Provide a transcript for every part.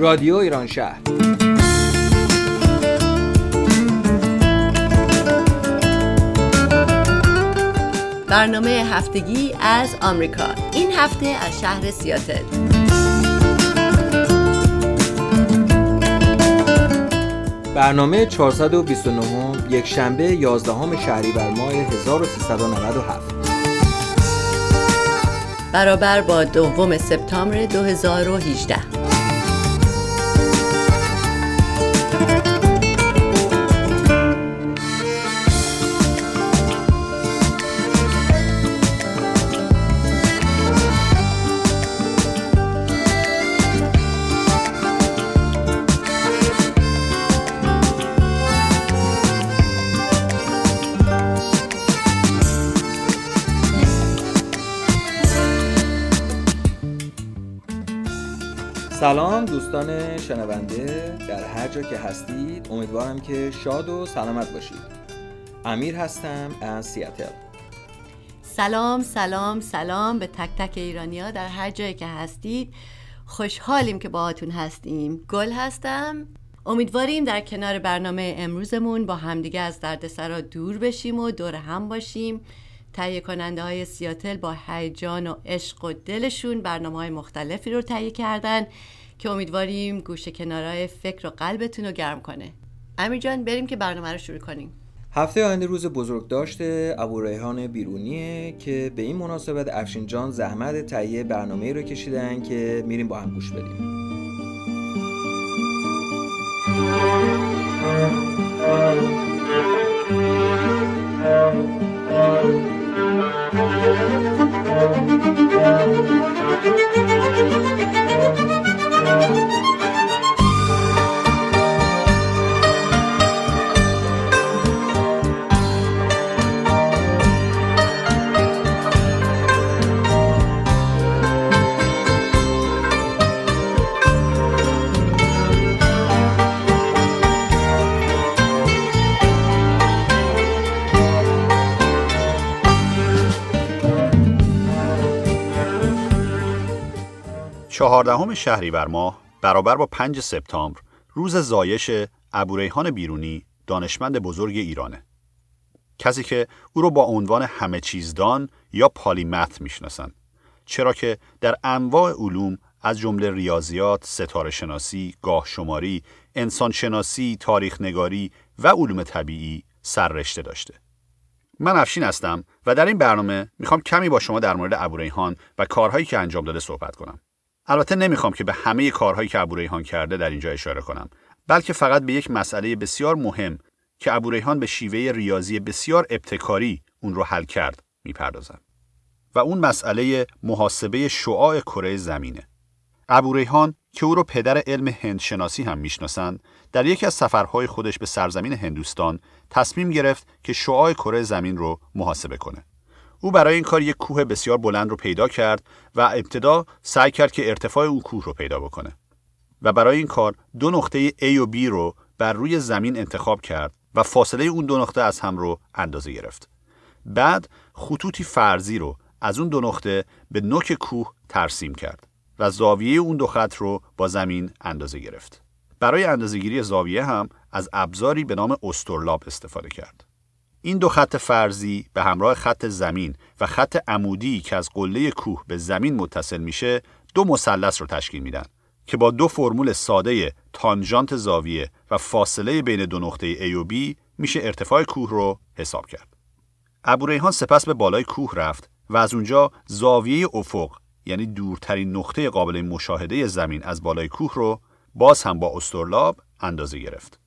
رادیو ایران شهر. برنامه هفتگی از آمریکا، این هفته از شهر سیاتل. برنامه 429 یک شنبه 11 شهریور ماه 1397 برابر با 2 سپتامبر 2018. سلام دوستان شنونده، در هر جا که هستید امیدوارم که شاد و سلامت باشید. امیر هستم از سیاتل. سلام سلام سلام به تک تک ایرانی‌ها در هر جایی که هستید، خوشحالیم که باهاتون هستیم. گل هستم. امیدواریم در کنار برنامه امروزمون با همدیگه از دردسرا دور بشیم و دور هم باشیم. تهیه کننده های سیاتل با هیجان و عشق و دلشون برنامه‌های مختلفی رو تهیه کردن که امیدواریم گوشه کنارهای فکر و قلبتون رو گرم کنه. امیر جان، بریم که برنامه رو شروع کنیم. هفته آینده روز بزرگداشت ابوریحان بیرونیه که به این مناسبت افشین جان زحمت تهیه برنامه‌ای رو کشیدن که میریم با هم گوش بدیم. چهاردهم شهریور ماه برابر با 5 سپتامبر روز زایش ابوریحان بیرونی، دانشمند بزرگ ایرانه. کسی که او رو با عنوان همه چیزدان یا پالیمت میشناسن، چرا که در انواع علوم از جمله ریاضیات، ستاره شناسی، گاه شماری، انسان شناسی، تاریخ نگاری و علوم طبیعی سررشته داشته. من افشین هستم و در این برنامه میخوام کمی با شما در مورد ابوریحان و کارهایی که انجام داده صحبت کنم. البته نمیخوام که به همه کارهایی که ابوریحان کرده در اینجا اشاره کنم، بلکه فقط به یک مسئله بسیار مهم که ابوریحان به شیوه ریاضی بسیار ابتکاری اون رو حل کرد میپردازم و اون مسئله محاسبه شعاع کره زمینه. ابوریحان که او رو پدر علم هندشناسی هم میشناسن، در یکی از سفرهای خودش به سرزمین هندوستان تصمیم گرفت که شعاع کره زمین رو محاسبه کنه. او برای این کار یک کوه بسیار بلند رو پیدا کرد و ابتدا سعی کرد که ارتفاع او کوه رو پیدا بکنه و برای این کار 2 نقطه A و B رو بر روی زمین انتخاب کرد و فاصله اون 2 نقطه از هم رو اندازه گرفت. بعد خطوطی فرضی رو از اون 2 نقطه به نوک کوه ترسیم کرد و زاویه اون 2 خط رو با زمین اندازه گرفت. برای اندازه‌گیری زاویه هم از ابزاری به نام استرلاب استفاده کرد. این 2 خط فرضی به همراه خط زمین و خط عمودی که از قله کوه به زمین متصل میشه، 2 مثلث رو تشکیل میدن که با 2 فرمول ساده تانژانت زاویه و فاصله بین 2 نقطه A و B میشه ارتفاع کوه رو حساب کرد. ابوریحان سپس به بالای کوه رفت و از اونجا زاویه افق، یعنی دورترین نقطه قابل مشاهده زمین از بالای کوه رو باز هم با استرلاب اندازه گرفت.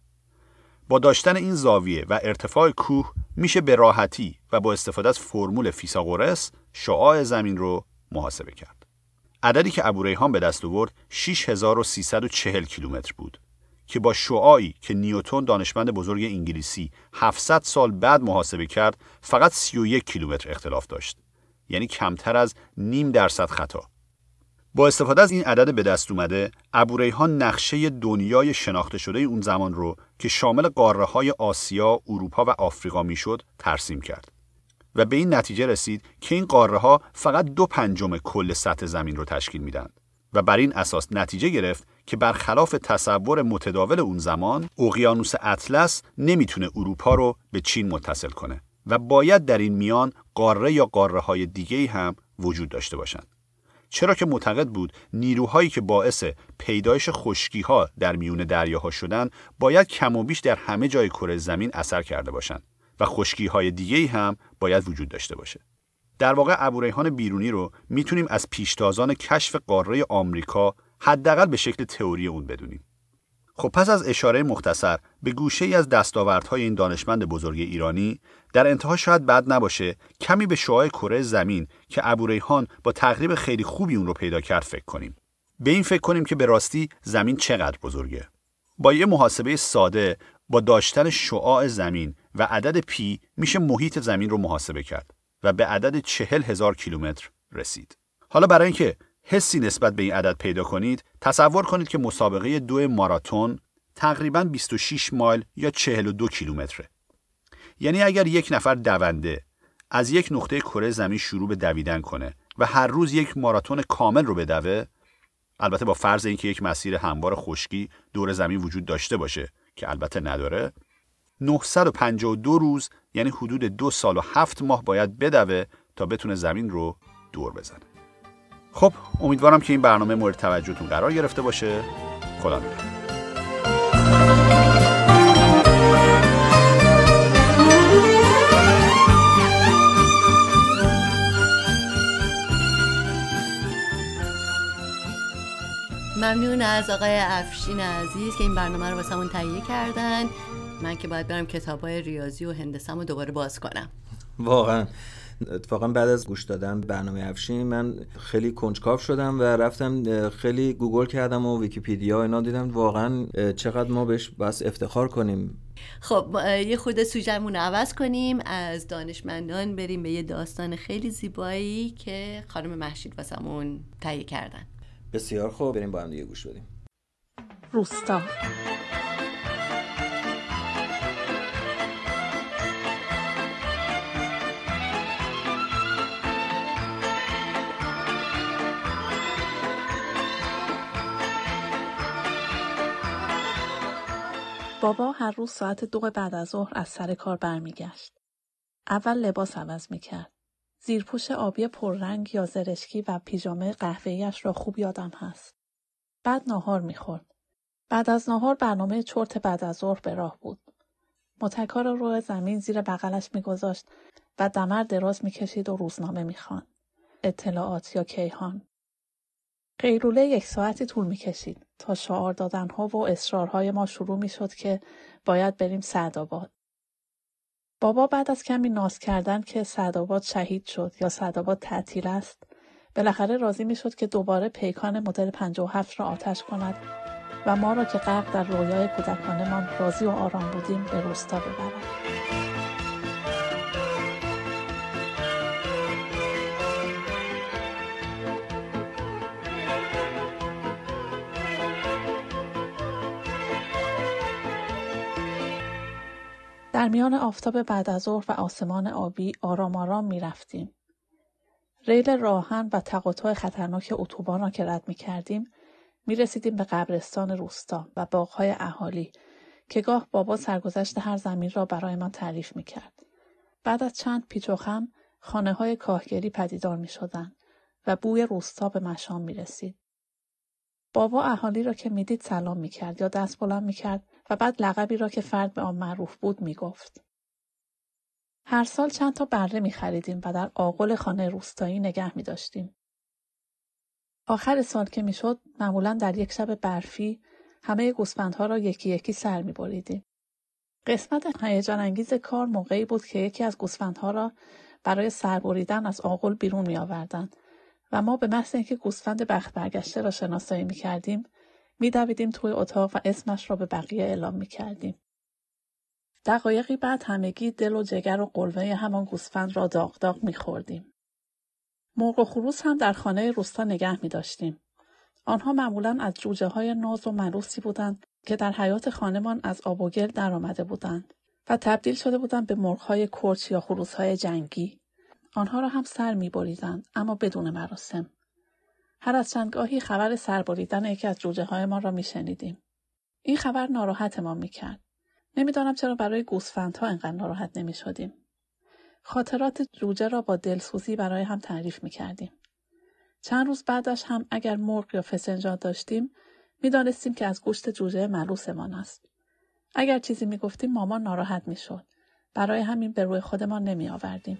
با داشتن این زاویه و ارتفاع کوه میشه به راحتی و با استفاده از فرمول فیثاغورس شعاع زمین رو محاسبه کرد. عددی که ابوریحان به دست آورد 6340 کیلومتر بود که با شعاعی که نیوتن دانشمند بزرگ انگلیسی 700 سال بعد محاسبه کرد فقط 31 کیلومتر اختلاف داشت، یعنی کمتر از 0.5% خطا. با استفاده از این عدد به دست اومده، ابوریحان نقشه دنیای شناخته شده اون زمان رو که شامل قاره‌های آسیا، اروپا و آفریقا میشد ترسیم کرد و به این نتیجه رسید که این قاره‌ها فقط 2/5 کل سطح زمین رو تشکیل میدن و بر این اساس نتیجه گرفت که برخلاف تصور متداول اون زمان، اقیانوس اطلس نمیتونه اروپا رو به چین متصل کنه و باید در این میان قاره یا قاره‌های دیگه‌ای هم وجود داشته باشند. چرا که معتقد بود نیروهایی که باعث پیدایش خشکی‌ها در میون دریاها شدن باید کم و بیش در همه جای کره زمین اثر کرده باشند و خشکی‌های دیگه‌ای هم باید وجود داشته باشه. در واقع ابوریحان بیرونی رو میتونیم از پیشتازان کشف قاره آمریکا حداقل به شکل تئوری اون بدونیم. خب پس از اشاره مختصر به گوشه‌ای از دستاوردهای این دانشمند بزرگ ایرانی، در انتها شاید بد نباشه کمی به شعاع کره زمین که ابوریحان با تقریب خیلی خوبی اون رو پیدا کرد فکر کنیم. به این فکر کنیم که به راستی زمین چقدر بزرگه. با یه محاسبه ساده با داشتن شعاع زمین و عدد پی میشه محیط زمین رو محاسبه کرد و به عدد 40,000 کیلومتر رسید. حالا برای اینکه حسی نسبت به این عدد پیدا کنید، تصور کنید که مسابقه 2 ماراتون تقریباً 26 مایل یا 42 کیلومتره. یعنی اگر یک نفر دونده از یک نقطه کره زمین شروع به دویدن کنه و هر روز یک ماراتون کامل رو بدوه، البته با فرض اینکه یک مسیر هموار خشکی دور زمین وجود داشته باشه که البته نداره، 952 روز یعنی حدود 2 سال و 7 ماه باید بدوه تا بتونه زمین رو دور بزنه. خب امیدوارم که این برنامه مورد توجهتون قرار گرفته باشه. خدا نگهدار. ممنون از آقای افشین عزیز که این برنامه رو واسمون تهیه کردن. من که باید برم کتاب‌های ریاضی و هندسه‌مو دوباره باز کنم. واقعا اتفاقا بعد از گوش دادن برنامه افشین من خیلی کنجکاو شدم و رفتم خیلی گوگل کردم و ویکی‌پدیا اینا دیدم واقعا چقدر ما بهش بس افتخار کنیم. خب یه خود سوژمون عوض کنیم، از دانشمندان بریم به یه داستان خیلی زیبایی که خانم مهشید واسمون تهیه کردن. بسیار خوب، بریم با هم دیگه گوش بدیم. روستا. بابا هر روز ساعت 2 بعد از ظهر از سر کار برمیگشت. اول لباس عوض میکرد. زیرپوش آبی پررنگ یا زرشکی و پیژامه قهوه‌ای‌اش را خوب یادم هست. بعد ناهار میخورد. بعد از ناهار برنامه چرت بعد از ظهر به راه بود. متکا را روی زمین زیر بغلش میگذاشت و دمر دراز میکشید و روزنامه میخواند. اطلاعات یا کیهان. قیلوله 1 ساعتی طول میکشید تا شعار دادنها و اصرارهای ما شروع میشد که باید بریم سعدآباد. بابا بعد از کمی ناز کردن که سعدآباد شهید شد یا سعدآباد تعطیل است، بالاخره راضی میشد که دوباره پیکان مدل 57 را آتش کند و ما را که غرق در رویای کودکانمان راضی و آرام بودیم به روستا ببرد. در میان آفتاب بعد از ظهر و آسمان آبی آرام آرام می رفتیم. ریل راهن و تقاطع خطرناک اتوبان را که رد می کردیم می رسیدیم به قبرستان روستا و باغ‌های اهالی که گاه بابا سرگذشت هر زمین را برای ما تعریف می کرد. بعد از چند پیچ و خم خانه های کاهگری پدیدار می شدند و بوی روستا به مشام می رسید. بابا اهالی را که می دید سلام می کرد یا دست بلند می کرد و بعد لقبی را که فرد به آن معروف بود می گفت. هر سال چند تا بره می خریدیم و در آغل خانه روستایی نگه می داشتیم. آخر سال که می شد معمولا در یک شب برفی همه گوسفندها را یکی یکی سر می بریدیم. قسمت هیجان انگیز کار موقعی بود که یکی از گوسفندها را برای سر بریدن از آغل بیرون می آوردن و ما به محض اینکه گوسفند بخت برگشته را شناسایی می کردیم می‌دویدیم توی اتاق و اسمش را به بقیه اعلام می‌کردیم. دقایقی بعد همگی دل و جگر و قلبه همان گوسفند را داغ داغ می‌خوردیم. مرغ و خروس هم در خانه روستا نگه می‌داشتیم. آنها معمولاً از جوجه‌های ناز و ملوسی بودند که در حیات خانمان از آب و گل درآمده بودند و تبدیل شده بودند به مرغ‌های کرچ یا خروس‌های جنگی. آنها را هم سر می‌بریدند اما بدون مراسم. هر از چندگاهی خبر سربریدن یکی از جوجه‌های ما را می‌شنیدیم. این خبر ناراحت ما می‌کرد. نمی‌دانم چرا برای گوسفندها انقدر ناراحت نمی‌شدیم. خاطرات جوجه را با دلسوزی برای هم تعریف می‌کردیم. چند روز بعدش هم اگر مرغ یا فسنجان داشتیم، می‌دانستیم که از گوشت جوجه ملوسمان است. اگر چیزی می‌گفتیم مامان ناراحت می‌شد. برای همین به روی خودمان نمی‌آوردیم.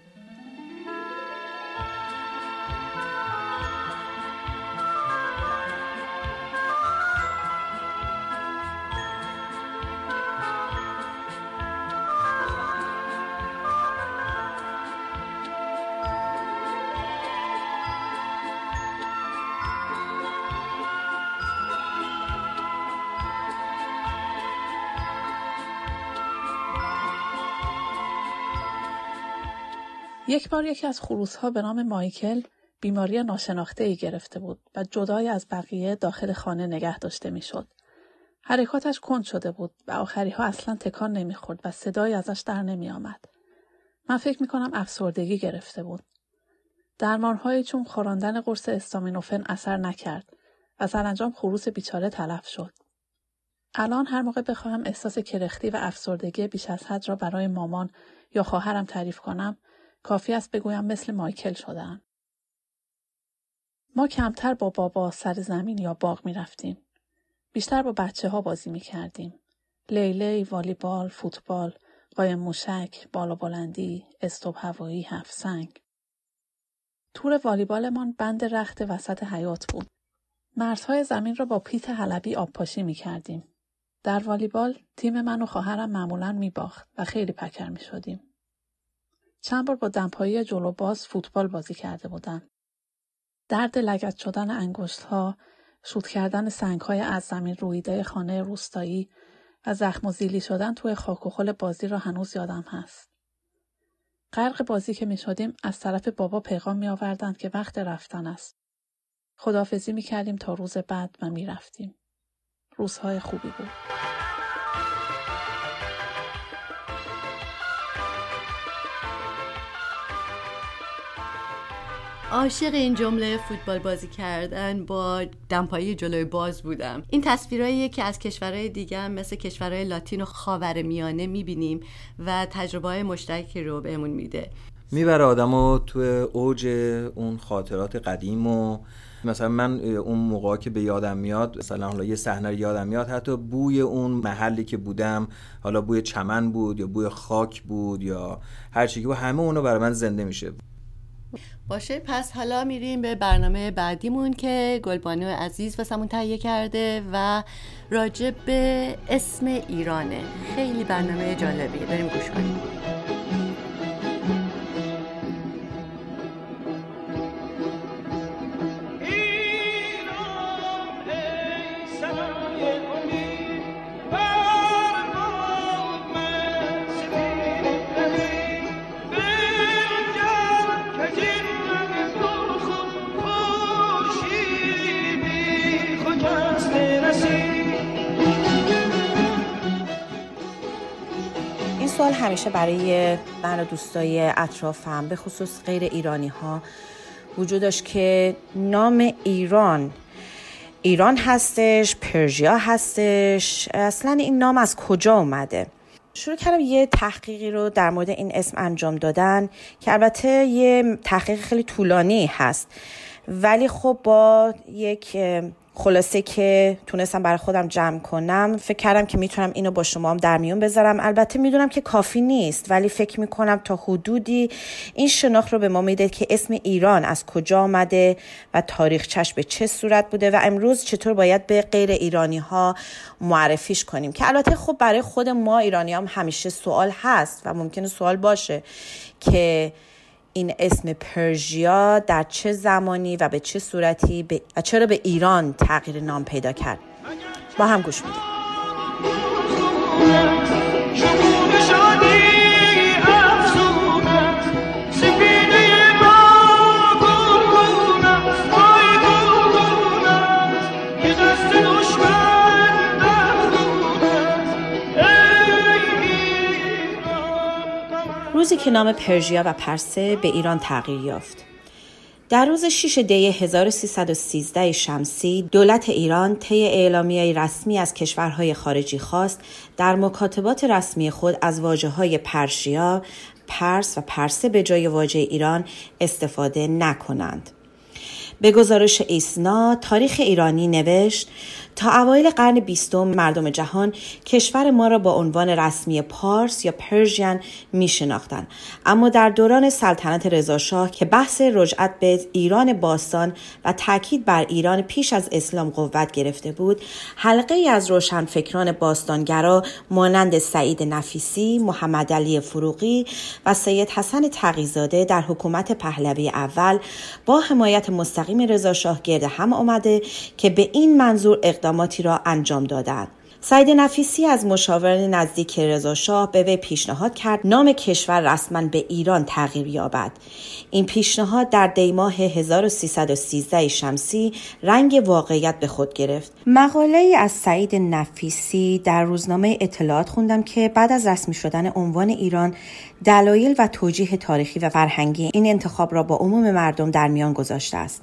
یک بار یکی از خروس‌ها به نام مایکل بیماری ناشناخته‌ای گرفته بود و جدای از بقیه داخل خانه نگه داشته می‌شد. حرکاتش کند شده بود و آخری‌ها اصلاً تکان نمی‌خورد و صدایی ازش در نمی‌آمد. من فکر می‌کنم افسردگی گرفته بود. درمان‌هایی چون خوراندن قرص استامینوفن اثر نکرد و سرانجام خروس بیچاره تلف شد. الان هر موقع بخواهم احساس کرختی و افسردگی بیش از حد را برای مامان یا خواهرم تعریف کنم، کافی است بگویم مثل مایکل شدم. ما کمتر با بابا سر زمین یا باغ می رفتیم. بیشتر با بچه ها بازی می کردیم. لیلی، والیبال، فوتبال، قایم موشک، بالا بلندی، استوب هوایی، هفت سنگ. تور والیبالمان بند رخت وسط حیاط بود. مرزهای زمین را با پیت حلبی آبپاشی می کردیم. در والیبال تیم من و خواهرم معمولاً می باخت و خیلی پکر می شدیم. چند بار با دمپایی جلو باز فوتبال بازی کرده بودم. درد لگد شدن انگشت‌ها، شوت کردن سنگ‌های از زمین رویده خانه روستایی و زخم و زیلی شدن توی خاک و خل بازی را هنوز یادم هست. غرق بازی که می‌شدیم از طرف بابا پیغام می‌آوردند که وقت رفتن است. خداحافظی می‌کردیم تا روز بعد و می‌رفتیم. روزهای خوبی بود. عاشق این جمله فوتبال بازی کردن با دمپایی جلوی باز بودم. این تصویرهاییه که از کشورهای دیگه مثل کشورهای لاتین و خاورمیانه میبینیم و تجربه‌های مشترکی رو بهمون میده. میبره آدمو تو اوج اون خاطرات قدیم و مثلا من اون موقعا که به یادم میاد، مثلا حالا یه صحنه رو یادم میاد، حتی بوی اون محلی که بودم، حالا بوی چمن بود یا بوی خاک بود یا هر چیزی بود، همه اونا برای من زنده میشه. باشه، پس حالا میریم به برنامه بعدیمون که گلبانو عزیز واسمون تهیه کرده و راجب به اسم ایرانه. خیلی برنامه جالبیه، بریم گوش کنیم. سوال همیشه برای من و دوستای اطرافم به خصوص غیر ایرانی ها وجود داشت که نام ایران هستش، پرژیا هستش، اصلا این نام از کجا اومده؟ شروع کردم یه تحقیقی رو در مورد این اسم انجام دادن که البته یه تحقیق خیلی طولانی هست، ولی خب با یک خلاصه که تونستم برای خودم جمع کنم فکر کردم که میتونم اینو با شما هم در میون بذارم. البته میدونم که کافی نیست، ولی فکر میکنم تا حدودی این شناخت رو به ما میده که اسم ایران از کجا آمده و تاریخچش به چه صورت بوده و امروز چطور باید به غیر ایرانی ها معرفیش کنیم، که البته خب برای خود ما ایرانی هم همیشه سوال هست و ممکنه سوال باشه که این اسم پرژیا در چه زمانی و به چه صورتی و چرا به ایران تغییر نام پیدا کرد. با هم گوش میدیم. روزی که نام پرژیا و پرسه به ایران تغییر یافت، در روز 6 دی 1313 شمسی دولت ایران طی اعلامیه‌ای رسمی از کشورهای خارجی خواست در مکاتبات رسمی خود از واژه‌های پرشیا، پرس و پرسه به جای واژه ایران استفاده نکنند. به گزارش ایسنا، تاریخ ایرانی نوشت تا اوایل قرن 20 مردم جهان کشور ما را با عنوان رسمی پارس یا پرژین می شناختند، اما در دوران سلطنت رضاشاه که بحث رجعت به ایران باستان و تاکید بر ایران پیش از اسلام قوت گرفته بود، حلقه ای از روشنفکران باستانگرا مانند سعید نفیسی، محمد علی فروغی و سید حسن تغیزاده در حکومت پهلوی اول با حمایت مستقیم رضاشاه گرد هم آمده که به این منظور اقداماتی را انجام دادند. سعید نفیسی از مشاوران نزدیک رضاشاه به وی پیشنهاد کرد نام کشور رسما به ایران تغییر یابد. این پیشنهاد در دی ماه 1313 شمسی رنگ واقعیت به خود گرفت. مقاله‌ای از سعید نفیسی در روزنامه اطلاعات خوندم که بعد از رسمی شدن عنوان ایران دلایل و توجیه تاریخی و فرهنگی این انتخاب را با عموم مردم در میان گذاشته است.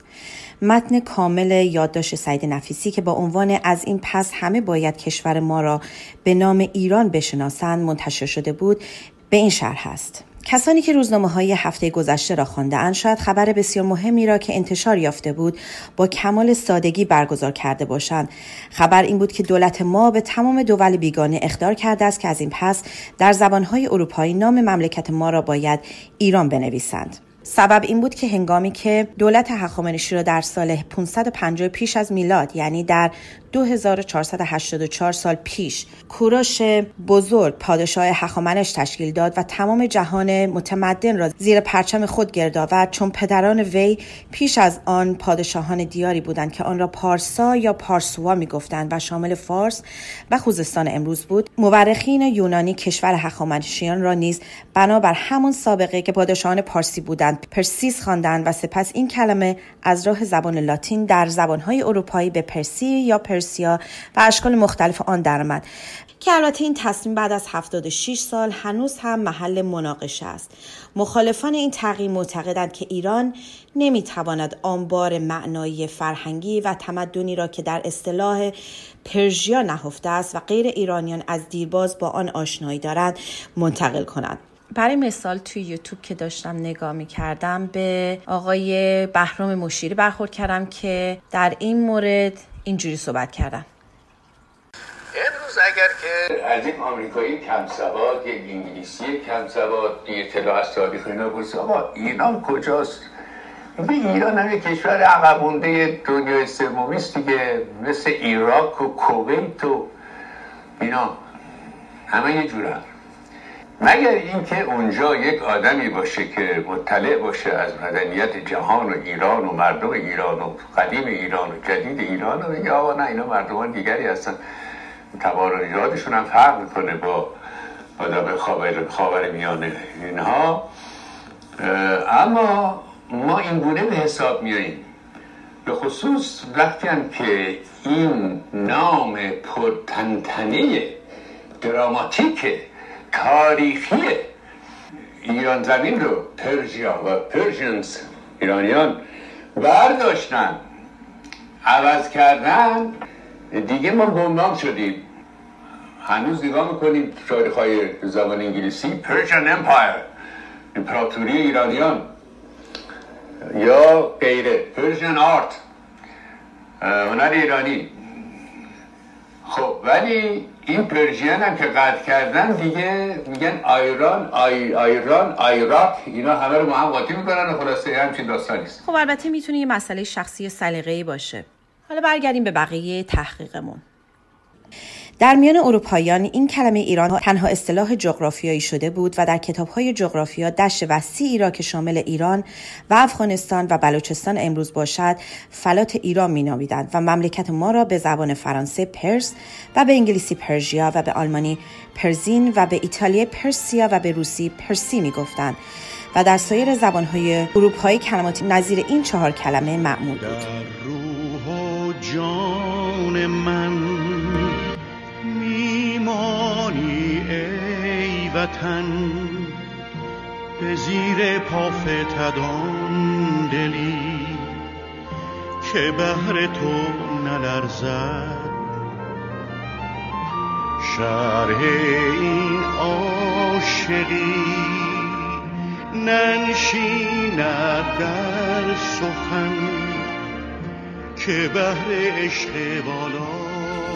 متن کامل یادداشت سعید نفیسی که با عنوان از این پس همه باید کشور ما را به نام ایران بشناسند منتشر شده بود به این شرح است. کسانی که روزنامه‌های هفته گذشته را خوانده‌اند شاید خبر بسیار مهمی را که انتشار یافته بود با کمال سادگی برگزار کرده باشند. خبر این بود که دولت ما به تمام دول بیگانه اخطار کرده است که از این پس در زبان‌های اروپایی نام مملکت ما را باید ایران بنویسند. سبب این بود که هنگامی که دولت هخامنشی را در سال 550 پیش از میلاد، یعنی در 2484 سال پیش، کوروش بزرگ پادشاه هخامنش تشکیل داد و تمام جهان متمدن را زیر پرچم خود گرد آورد، چون پدران وی پیش از آن پادشاهان دیاری بودند که آن را پارسا یا پارسوا میگفتند و شامل فارس و خوزستان امروز بود. مورخین یونانی کشور هخامنشیان را نیز بنابر همون سابقه که پادشاهان پارسی بودند پرسیس خواندند و سپس این کلمه از راه زبان لاتین در زبان‌های اروپایی به پرسی یا پرسیا و اشکال مختلف آن درآمد، که البته این تصمیم بعد از 76 سال هنوز هم محل مناقشه است. مخالفان این تغییر معتقدند که ایران نمیتواند انبار معنایی فرهنگی و تمدنی را که در اصطلاح پرژیا نهفته است و غیر ایرانیان از دیرباز با آن آشنایی دارند منتقل کند. برای مثال توی یوتیوب که داشتم نگاه می‌کردم به آقای بهرام مشیری برخورد کردم که در این مورد اینجوری صحبت کردن. امروز اگر که از این آمریکایی کم سواد، یک انگلیسی کم سواد، اطلاع از تاریخ اینا بود، آقا ایران کجاست؟ ایران هم یک کشور عقب مونده دنیای سومی است دیگه، مثل عراق و کویت و اینا همه یه جورن. مگر اینکه اونجا یک آدمی باشه که مطلع باشه از مدنیت جهان و ایران و مردم ایران و قدیم ایران و جدید ایران و بگه آقا نه اینا مردمان دیگری هستن، تبارانیاتشون هم فرق میکنه با آدم خاورمیانه اینها، اما ما این گونه به حساب میاییم. به خصوص وقتی هم که این نام پرتنتنه دراماتیکه تاریخی ایران زمین رو پرژیا و پرژنز ایرانیان برداشتن عوض کردن، دیگه ما گمنام شدیم. هنوز نگاه میکنیم تاریخ‌های زبان انگلیسی، پرژن امپایر، امپراتوری ایرانیان یا غیره، پرژن آرت، هنر ایرانی. خب ولی این پرژین هم که قطع کردن دیگه میگن ایران، ایران، عراق، اینا همه رو هم قاطی میکنن و خلاصه همچین داستانی است. خب البته میتونه یه مسئله شخصی سلیقه‌ای باشه. حالا برگردیم به بقیه تحقیقمون. در میان اروپاییان این کلمه ایران تنها اصطلاح جغرافیایی شده بود و در کتاب‌های جغرافیا دشت وسیعی را که شامل ایران و افغانستان و بلوچستان امروز باشد فلات ایران می‌نامیدند و مملکت ما را به زبان فرانسه پرس و به انگلیسی پرژیا و به آلمانی پرزین و به ایتالیا پرسیا و به روسی پرسی می‌گفتند و در سایر زبان‌های اروپایی کلمات نظیر این چهار کلمه معمول بود. جان من میمانی ای وطن، به زیر پافتدان دلی که بهر تو نلرزد شرح این عاشقی ننشیند در سخن که بهر عشق بالا.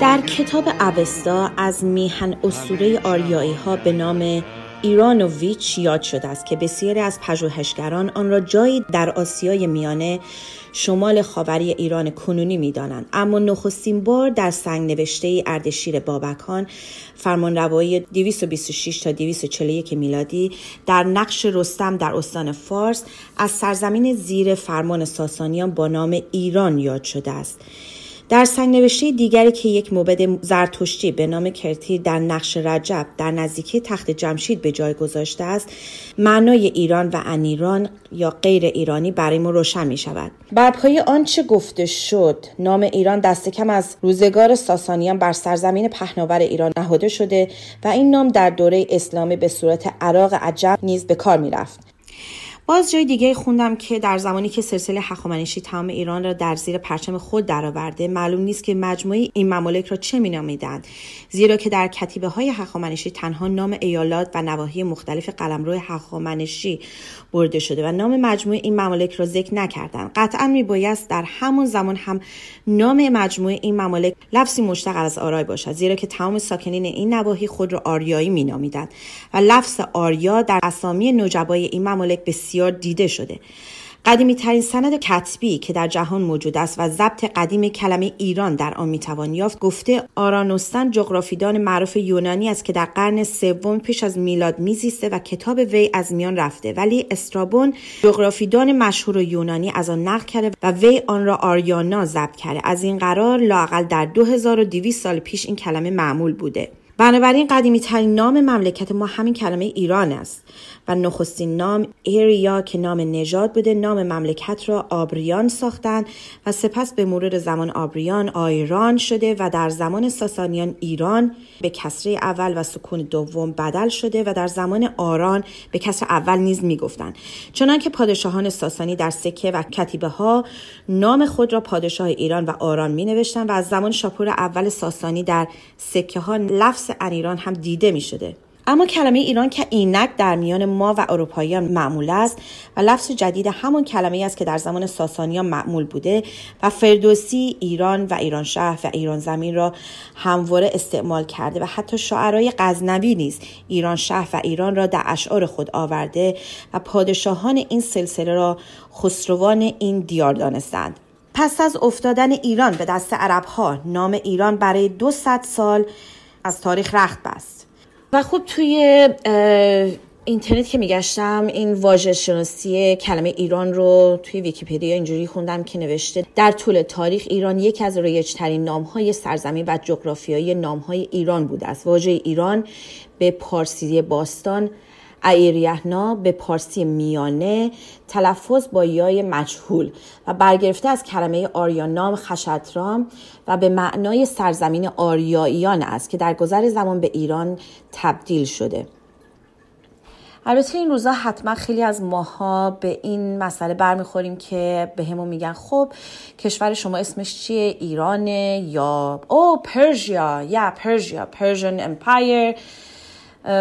در کتاب اوستا از میهن اسطوره آریایی ها به نام ایرانوویچ یاد شده است که بسیاری از پژوهشگران آن را جایی در آسیای میانه شمال خاوری ایران کنونی می‌دانند، اما نخستین بار در سنگ‌نوشته اردشیر بابکان فرمانروایی 226 تا 241 میلادی در نقش رستم در استان فارس از سرزمین زیر فرمان ساسانیان با نام ایران یاد شده است. در سنگ‌نوشته دیگری که یک موبد زرتشتی به نام کرتی در نقش رجب در نزدیکی تخت جمشید به جای گذاشته است، معنای ایران و انیران یا غیر ایرانی برای ما روشن می شود. بر پای آنچه گفته شد، نام ایران دست کم از روزگار ساسانیان بر سرزمین پهناور ایران نهاده شده و این نام در دوره اسلامی به صورت عراق عجم نیز به کار می رفت. باز جای دیگه خوندم که در زمانی که سلسله هخامنشی تمام ایران را در زیر پرچم خود درآورده، معلوم نیست که مجموعه این ممالک را چه مینامیدند، زیرا که در کتیبه های هخامنشی تنها نام ایالات و نواحی مختلف قلمرو هخامنشی برده شده و نام مجموعه این ممالک را ذکر نکردند. قطعا میبایست در همون زمان هم نام مجموعه این ممالک لفظی مشتق از آرای باشد، زیرا که تمام ساکنین این نواحی خود را آریایی مینامیدند و لفظ آریا در اسامی نجبای این ممالک بسیار دیده شده. قدیمی ترین سند کتبی که در جهان موجود است و ضبط قدیم کلمه ایران در آن میتوان یافت، گفته آرانوستن جغرافیدان معروف یونانی است که در قرن سوم پیش از میلاد میزیسته و کتاب وی از میان رفته، ولی استرابون جغرافیدان مشهور یونانی از آن نقل کرده و وی آن را آریانا ضبط کرده. از این قرار لااقل در 2200 سال پیش این کلمه معمول بوده. بنابراین قدیمی ترین نام مملکت ما همین کلمه ایران است و نخستین نام ایریا که نام نژاد بوده، نام مملکت را آبریان ساختند و سپس به مرور زمان آبریان آیران شده و در زمان ساسانیان ایران به کسره اول و سکون دوم بدل شده و در زمان آران به کسر اول نیز میگفتند، چنانکه پادشاهان ساسانی در سکه و کتیبه ها نام خود را پادشاه ایران و آران مینوشتند و از زمان شاپور اول ساسانی در سکه ها لفظ انیران هم دیده میشده. اما کلمه ایران که اینک در میان ما و اروپاییان معمول است و لفظ جدید همون کلمه‌ای است که در زمان ساسانیان معمول بوده و فردوسی ایران و ایران شهر و ایران زمین را همواره استعمال کرده و حتی شاعرای غزنوی نیز ایران شهر و ایران را در اشعار خود آورده و پادشاهان این سلسله را خسروان این دیار دانستند. پس از افتادن ایران به دست عرب‌ها، نام ایران برای 200 سال از تاریخ رخت بست. و خب توی اینترنت که میگشتم این واژه شناسی کلمه ایران رو توی ویکی‌پدیا اینجوری خوندم که نوشته در طول تاریخ ایران یکی از رایج‌ترین نام‌های سرزمین و جغرافیایی نام‌های ایران بوده است. واژه ایران به پارسی باستان ایریحنا، به پارسی میانه تلفظ با یای مجهول و برگرفته از کلمه آریانام خشترام و به معنای سرزمین آریاییان است که در گذر زمان به ایران تبدیل شده. البته این روزا حتما خیلی از ماها به این مسئله برمیخوریم که به همون میگن خب کشور شما اسمش چیه؟ ایرانه یا پرژیا، یا پرژیا، پرژن امپایر.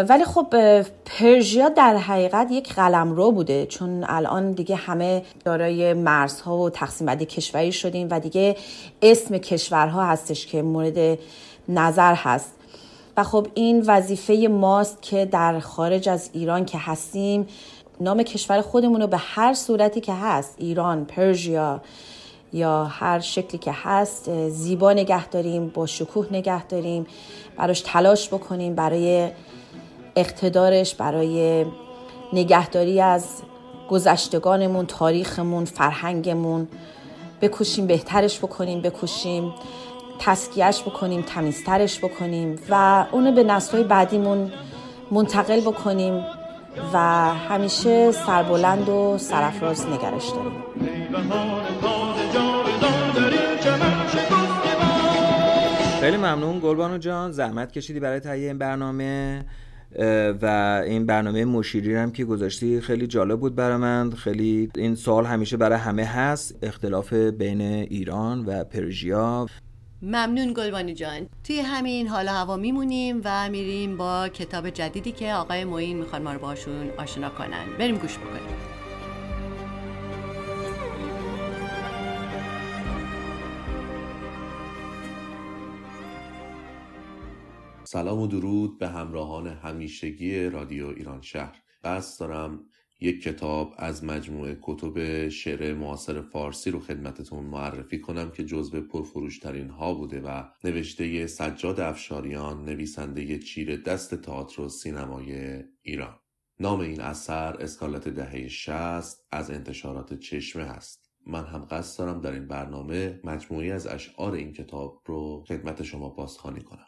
ولی خب پرژیا در حقیقت یک قلمرو بوده، چون الان دیگه همه دارای مرزها و تقسیم بندی کشوری شدیم و دیگه اسم کشورها هستش که مورد نظر هست و خب این وظیفه ماست که در خارج از ایران که هستیم نام کشور خودمون رو به هر صورتی که هست، ایران، پرژیا یا هر شکلی که هست، زیبا نگه داریم، با شکوه نگه داریم، براش تلاش بکنیم، برای اقتدارش، برای نگهداری از گذشتگانمون، تاریخمون، فرهنگمون بکوشیم بهترش بکنیم، بکوشیم تسکیهش بکنیم، تمیزترش بکنیم و اونو به نسل‌های بعدیمون منتقل بکنیم و همیشه سربلند و سرافراز نگرش داریم. خیلی ممنون گلبانو جان، زحمت کشیدی برای تهیه این برنامه. و این برنامه مشیری هم که گذاشتی خیلی جالب بود برای من. خیلی این سوال همیشه برای همه هست، اختلاف بین ایران و پرژیا. ممنون گلبانی جان. توی همین حال و هوا میمونیم و میریم با کتاب جدیدی که آقای معین میخوان ما رو باشون آشنا کنن. بریم گوش بکنیم. سلام و درود به همراهان همیشگی رادیو ایران شهر. قصد دارم یک کتاب از مجموعه کتب شعر معاصر فارسی رو خدمتتون معرفی کنم که جزو پرفروشترین ها بوده و نوشته سجاد افشاریان، نویسنده چیره دست تئاتر و سینمای ایران. نام این اثر اسکالت دهه 60 از انتشارات چشمه هست. من هم قصد دارم در این برنامه مجموعی از اشعار این کتاب رو خدمت شما بازخوانی کنم.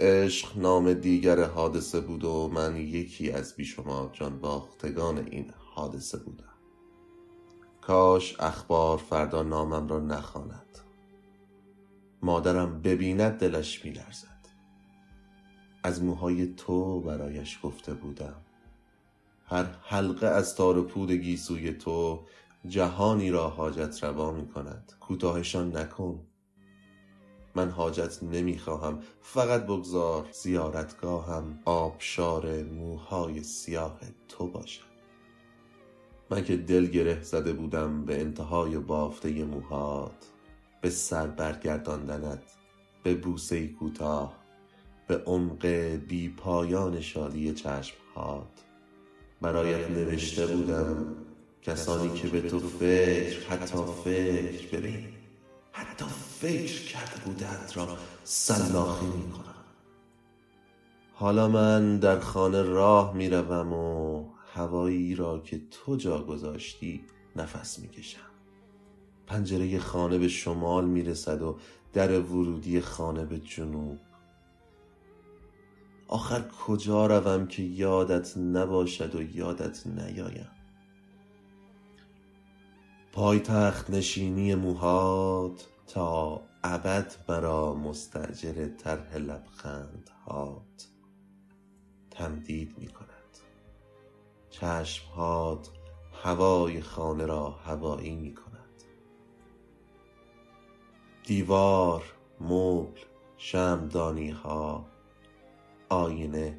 عشق نام دیگر حادثه بود و من یکی از بی شما جان باختگان این حادثه بودم. کاش اخبار فردا نامم را نخواند. مادرم ببیند دلش می لرزد. از موهای تو برایش گفته بودم. هر حلقه از تار پود گیسوی تو جهانی را حاجت روا می کند. کوتاهشان نکن. من حاجت نمیخواهم، فقط بگذار زیارتگاهم آبشار موهای سیاه تو باشد. من که دل گره زده بودم به انتهای بافته موهات، به سر برگرداندنت، به بوسه کوتاه، به عمق بی پایان شادی چشمهات. برایت نوشته بودم کسانی که به تو فکر، حتی فکر بریم، حتی فکر کرده بودند را سلاخی می کنم. حالا من در خانه راه می روم و هوایی را که تو جا گذاشتی نفس می کشم. پنجره خانه به شمال می رسد و در ورودی خانه به جنوب. آخر کجا روم که یادت نباشد و یادت نیایم؟ پای تخت نشینی موهات تا ابد مرا مستأجر طرح لبخندهات تمدید می کند. چشمهات هوای خانه را هوایی می کند. دیوار، مبل، شمعدانی ها، آینه،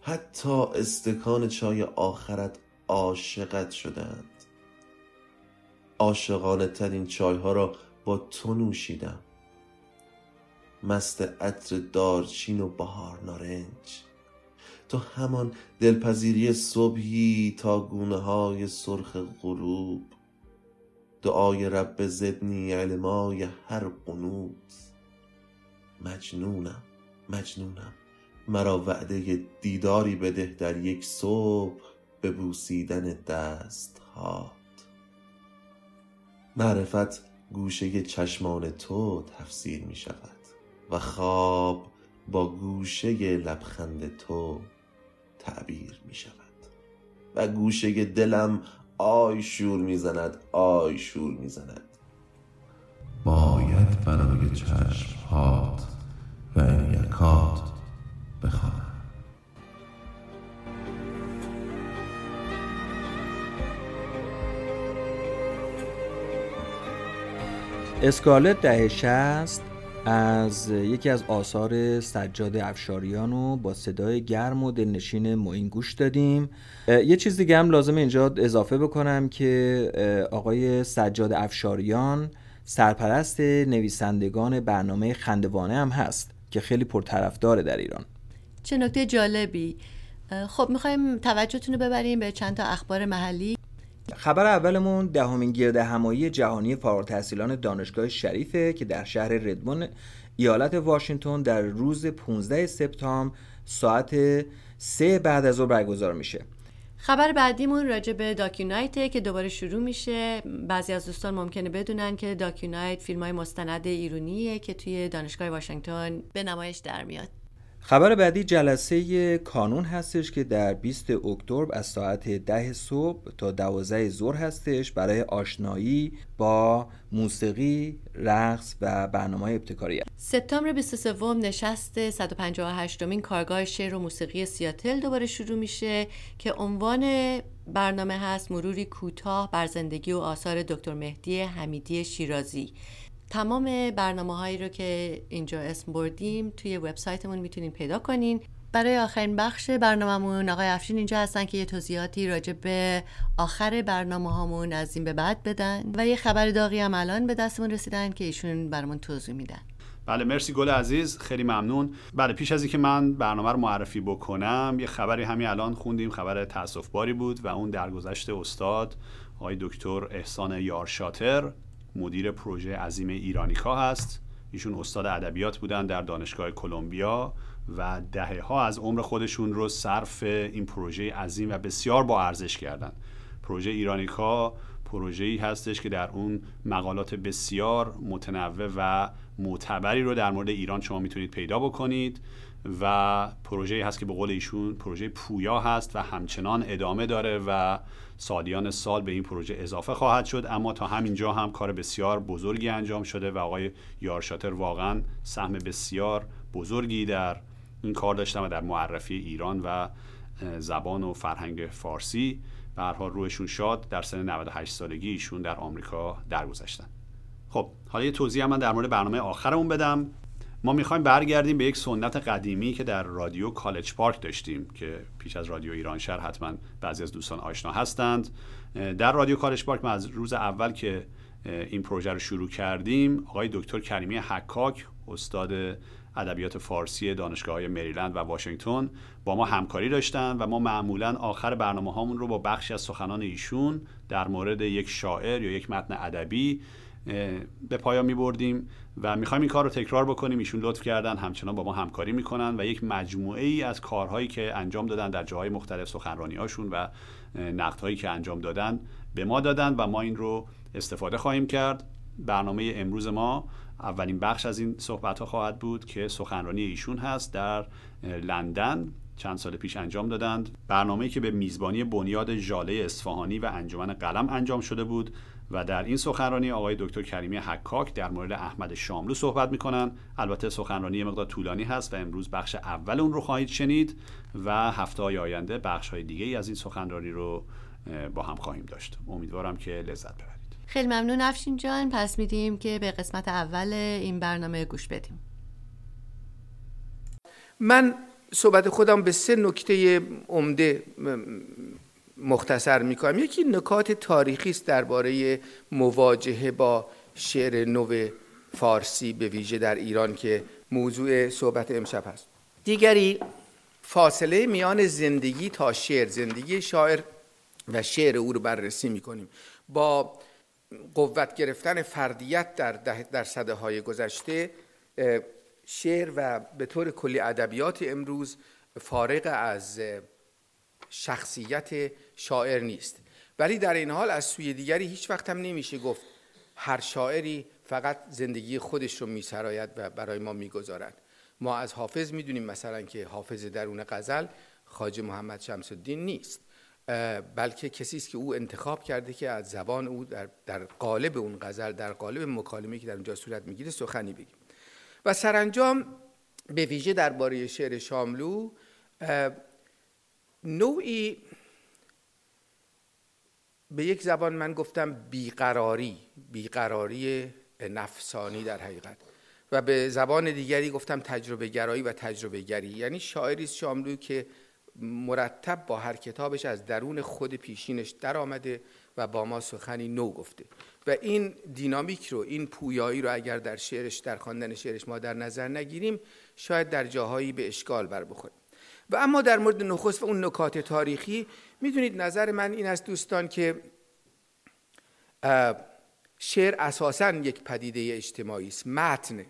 حتی استکان چای آخرت عاشقت شدند. عاشقانه ترین چای ها را با تو نوشیدم، مست عطر دارچین و بهار نارنج. تو همان دلپذیری صبحی تا گونه های سرخ غروب، دعای رب زدنی علمای هر قنوت. مجنونم، مجنونم، مرا وعده دیداری بده در یک صبح به بوسیدن دست ها. معرفت گوشه چشمان تو تفسیر می شود و خواب با گوشه لبخند تو تعبیر می شود و گوشه دلم آی شور می زند، آی شور می زند. باید برای چشم هات و عینکات بخوانم. اسکالت دهه 60 از یکی از آثار سجاد افشاریان رو با صدای گرم و دلنشین معین گوش دادیم. یه چیز دیگه هم لازم اینجا اضافه بکنم که آقای سجاد افشاریان سرپرست نویسندگان برنامه خندوانه هم هست که خیلی پرطرفداره در ایران. چه نکته جالبی. خب میخوایم توجهتون رو ببریم به چند تا اخبار محلی. خبر اولمون 10مین گردهمایی جهانی فارغ‌التحصیلان دانشگاه شریفه که در شهر ردمون ایالت واشنگتن در روز 15 سپتامبر ساعت 3 بعد از ظهر برگزار میشه. خبر بعدیمون راجع به داکیونایته که دوباره شروع میشه. بعضی از دوستان ممکنه بدونن که داکیونایت فیلم‌های مستند ایرانیه که توی دانشگاه واشنگتن به نمایش در میاد. خبر بعدی جلسه کانون هستش که در 20 اکتبر از ساعت 10 صبح تا 12 ظهر هستش برای آشنایی با موسیقی، رقص و برنامه‌های ابتکاری. سپتامبر 23 نشست 158مین کارگاه شعر و موسیقی سیاتل دوباره شروع میشه که عنوان برنامه هست مروری کوتاه بر زندگی و آثار دکتر مهدی حمیدی شیرازی. تمام برنامه‌هایی رو که اینجا اسم بردیم توی وبسایتمون میتونین پیدا کنین. برای آخرین بخش برنامه‌مون آقای افشین اینجا هستن که یه توضیحاتی راجع به آخر برنامه‌هامون از این به بعد بدن و یه خبر داغی هم الان به دستمون رسیدن که ایشون برامون توضیح میدن. بله مرسی گل عزیز، خیلی ممنون. بله پیش از اینکه من برنامه رو معرفی بکنم یه خبری همین الان خوندیم، خبر تأسف‌باری بود و اون درگذشت استاد آقای دکتر احسان یار شاتر، مدیر پروژه عظیم ایرانیکا هست. ایشون استاد ادبیات بودن در دانشگاه کلمبیا و دهه‌ها از عمر خودشون رو صرف این پروژه عظیم و بسیار با ارزش کردن. پروژه ایرانیکا پروژه‌ای هستش که در اون مقالات بسیار متنوع و معتبری رو در مورد ایران شما میتونید پیدا بکنید و پروژه‌ای هست که به قول ایشون پروژه پویا هست و همچنان ادامه داره و سالیان سال به این پروژه اضافه خواهد شد. اما تا همینجا هم کار بسیار بزرگی انجام شده و آقای یارشاتر واقعا سهم بسیار بزرگی در این کار داشتن و در معرفی ایران و زبان و فرهنگ فارسی. به هر حال روحشون شاد، در سن 98 سالگی ایشون در آمریکا درگذشتن. خب حالا یه توضیح هم من در مورد برنامه آخرمون بدم. ما میخوایم برگردیم به یک سنت قدیمی که در رادیو کالج پارک داشتیم که پیش از رادیو ایران شهر حتما بعضی از دوستان آشنا هستند. در رادیو کالج پارک ما از روز اول که این پروژه رو شروع کردیم آقای دکتر کریمی حکاک، استاد ادبیات فارسی دانشگاه‌های مریلند و واشنگتن، با ما همکاری داشتن و ما معمولاً آخر برنامه‌هامون رو با بخشی از سخنان ایشون در مورد یک شاعر یا یک متن ادبی به پایان می‌بردیم و می‌خوایم این کار رو تکرار بکنیم. ایشون لطف کردن همچنان با ما همکاری می‌کنن و یک مجموعه ای از کارهایی که انجام دادن در جاهای مختلف، سخنرانی‌هاشون و نقدهایی که انجام دادن به ما دادن و ما این رو استفاده خواهیم کرد. برنامه امروز ما اولین بخش از این صحبت‌ها خواهد بود که سخنرانی ایشون هست در لندن چند سال پیش انجام دادند. برنامه‌ای که به میزبانی بنیاد ژاله اصفهانی و انجمن قلم انجام شده بود و در این سخنرانی آقای دکتر کریمی حکاک در مورد احمد شاملو صحبت می‌کنن. البته سخنرانی یه مقدار طولانی هست و امروز بخش اول اون رو خواهید شنید و هفته‌های آینده بخش‌های دیگه‌ای از این سخنرانی رو با هم خواهیم داشت. امیدوارم که لذت ببرید. خیلی ممنون افشین جان. پس میدیم که به قسمت اول این برنامه گوش بدیم. من صحبت خودم به سه نکته عمده مختصر میکنم. یکی نکات تاریخی است درباره مواجهه با شعر نو فارسی به ویژه در ایران که موضوع صحبت امشب است. دیگری فاصله میان زندگی تا شعر، زندگی شاعر و شعر او رو بررسی میکنیم. با قوت گرفتن فردیت در سده‌های گذشته شعر و به طور کلی ادبیات امروز فارغ از شخصیت شاعر نیست، ولی در این حال از سوی دیگری هیچ وقت هم نمیشه گفت هر شاعری فقط زندگی خودش رو میسراید و برای ما میگذارد. ما از حافظ میدونیم مثلا که حافظ درون غزل خواجه محمد شمس الدین نیست، بلکه کسی است که او انتخاب کرده که از زبان او در قالب اون غزل، در قالب مکالمه‌ای که در اونجا صورت میگیره سخنی بگیم. و سرانجام به ویژه درباره شعر شاملو نوعی به یک زبان من گفتم بیقراری نفسانی در حقیقت و به زبان دیگری گفتم تجربه گرایی و تجربه گری، یعنی شاعری شاملو که مرتب با هر کتابش از درون خود پیشینش در آمده و با ما سخنی نو گفته و این دینامیک رو، این پویایی رو اگر در شعرش، در خواندن شعرش ما در نظر نگیریم شاید در جاهایی به اشکال بر بخوریم. و اما در مورد نخست و اون نکات تاریخی میدونید نظر من این است دوستان که شعر اساساً یک پدیده اجتماعی است، متن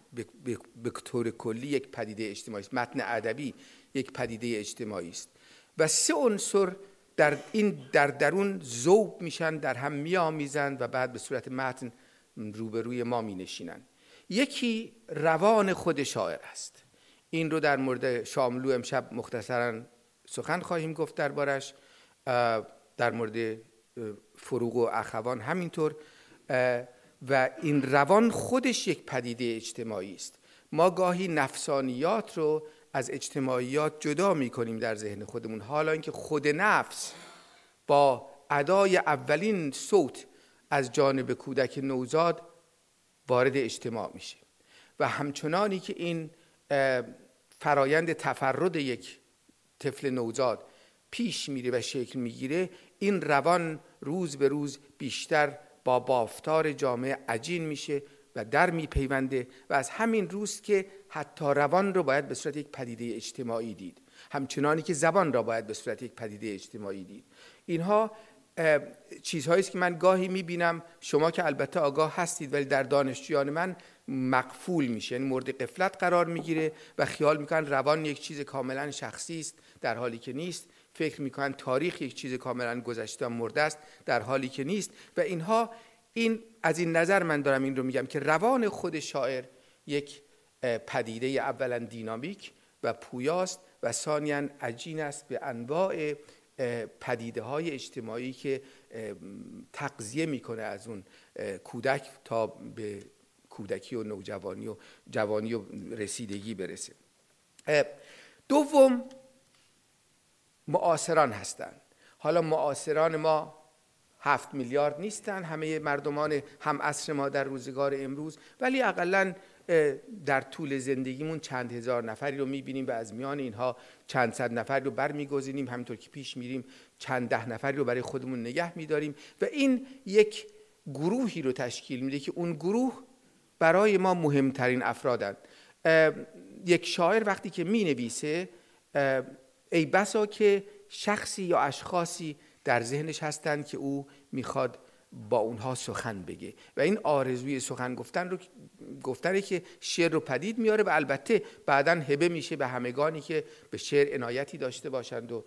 به طور کلی یک پدیده اجتماعی است، متن ادبی یک پدیده اجتماعی است و سه عنصر در درون ذوب میشن، در هم میآمیزند و بعد به صورت متن روبروی ما مینشینند. یکی روان خود شاعر است، این رو در مورد شاملو امشب مختصرا سخن خواهیم گفت دربارش، در مورد فروغ و اخوان همینطور. و این روان خودش یک پدیده اجتماعی است. ما گاهی نفسانیات رو از اجتماعیات جدا می کنیم در ذهن خودمون. حالا اینکه خود نفس با ادای اولین صوت از جانب کودک نوزاد وارد اجتماع میشه و همچنانی که این فرایند تفرد یک طفل نوزاد پیش میره و شکل میگیره، این روان روز به روز بیشتر با بافتار جامعه عجین میشه و در میپیونده و از همین روز که حتی روان رو باید به صورت یک پدیده اجتماعی دید، همچنانی که زبان را باید به صورت یک پدیده اجتماعی دید. اینها چیزهایی است که من گاهی میبینم، شما که البته آگاه هستید ولی در دانشجویان من مقفول میشه، یعنی مورد غفلت قرار میگیره و خیال میکنن روان یک چیز کاملا شخصی است در حالی که نیست، فکر میکنن تاریخ یک چیز کاملا گذشته و مرده است در حالی که نیست. و اینها این از این نظر من دارم این رو میگم که روان خود شاعر یک پدیده اولا دینامیک و پویاست و ثانیاً عجین است به انواع پدیده های اجتماعی که تغذیه میکنه از اون کودک تا به کودکی و نوجوانی و جوانی و رسیدگی برسه. دوم، معاصران هستند. حالا معاصران ما 7 میلیارد نیستن همه مردمان هم عصر ما در روزگار امروز، ولی اقلن در طول زندگیمون چند هزار نفری رو میبینیم و از میان اینها چند صد نفری رو برمیگزینیم، همینطور که پیش میریم چند ده نفری رو برای خودمون نگه میداریم و این یک گروهی رو تشکیل میده که اون گروه برای ما مهمترین افرادند. یک شاعر وقتی که مینویسه ای بسا که شخصی یا اشخاصی در ذهنش هستند که او میخواد با اونها سخن بگه و این آرزوی سخن گفتن رو گفتنه که شعر رو پدید میاره و البته بعداً هبه میشه به همگانی که به شعر عنایتی داشته باشند و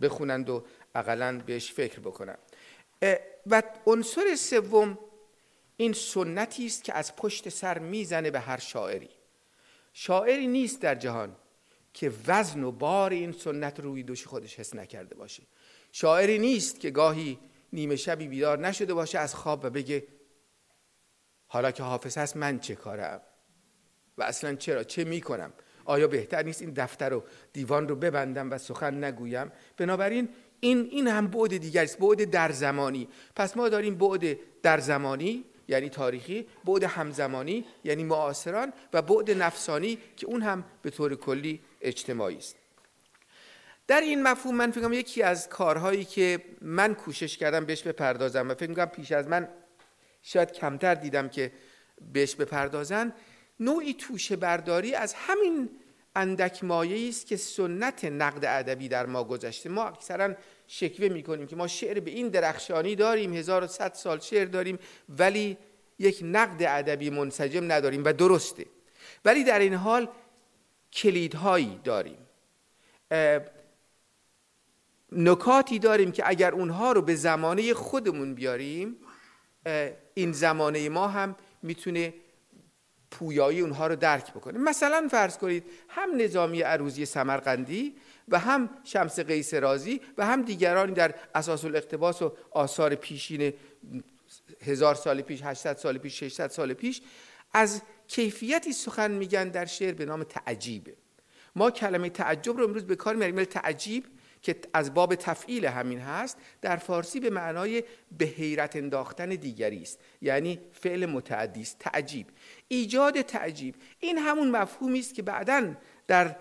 بخونند و اقلاً بهش فکر بکنند. و عنصر سوم، این سنتی است که از پشت سر میزنه به هر شاعری. شاعری نیست در جهان که وزن و بار این سنت روی دوش خودش حس نکرده باشه. شاعری نیست که گاهی نیمه شبی بیدار نشده باشه از خواب و بگه حالا که حافظ هست من چه کارم و اصلا چرا چه میکنم، آیا بهتر نیست این دفتر و دیوان رو ببندم و سخن نگویم. بنابراین این هم بعد دیگری است، بعد در زمانی. پس ما داریم بعد در زمانی یعنی تاریخی، بعد همزمانی یعنی معاصران و بعد نفسانی که اون هم به طور کلی اجتماعی است. در این مفهوم من فکر کنم یکی از کارهایی که من کوشش کردم بهش بپردازم و فکر می‌کنم پیش از من شاید کمتر دیدم که بهش بپردازن، نوعی توشه برداری از همین اندک مایه‌ای است که سنت نقد ادبی در ما گذشته. ما اکثرا شکوه می‌کنیم که ما شعر به این درخشانی داریم، 1100 سال شعر داریم ولی یک نقد ادبی منسجم نداریم و درسته، ولی در این حال کلیدهایی داریم، نکاتی داریم که اگر اونها رو به زمانه خودمون بیاریم این زمانه ما هم میتونه پویایی اونها رو درک بکنه. مثلا فرض کنید هم نظامی عروضی سمرقندی و هم شمس قیس رازی و هم دیگرانی در اساس الاقتباس و آثار پیشین 1000 سال پیش، 800 سال پیش، 600 سال پیش از کیفیتی سخن میگن در شعر به نام تعجیبه. ما کلمه تعجب رو امروز به کار میبریم، تعجیب که از باب تفعیل همین هست در فارسی به معنای به حیرت انداختن دیگری است، یعنی فعل متعدی است. تعجیب، ایجاد تعجیب، این همون مفهومی است که بعداً در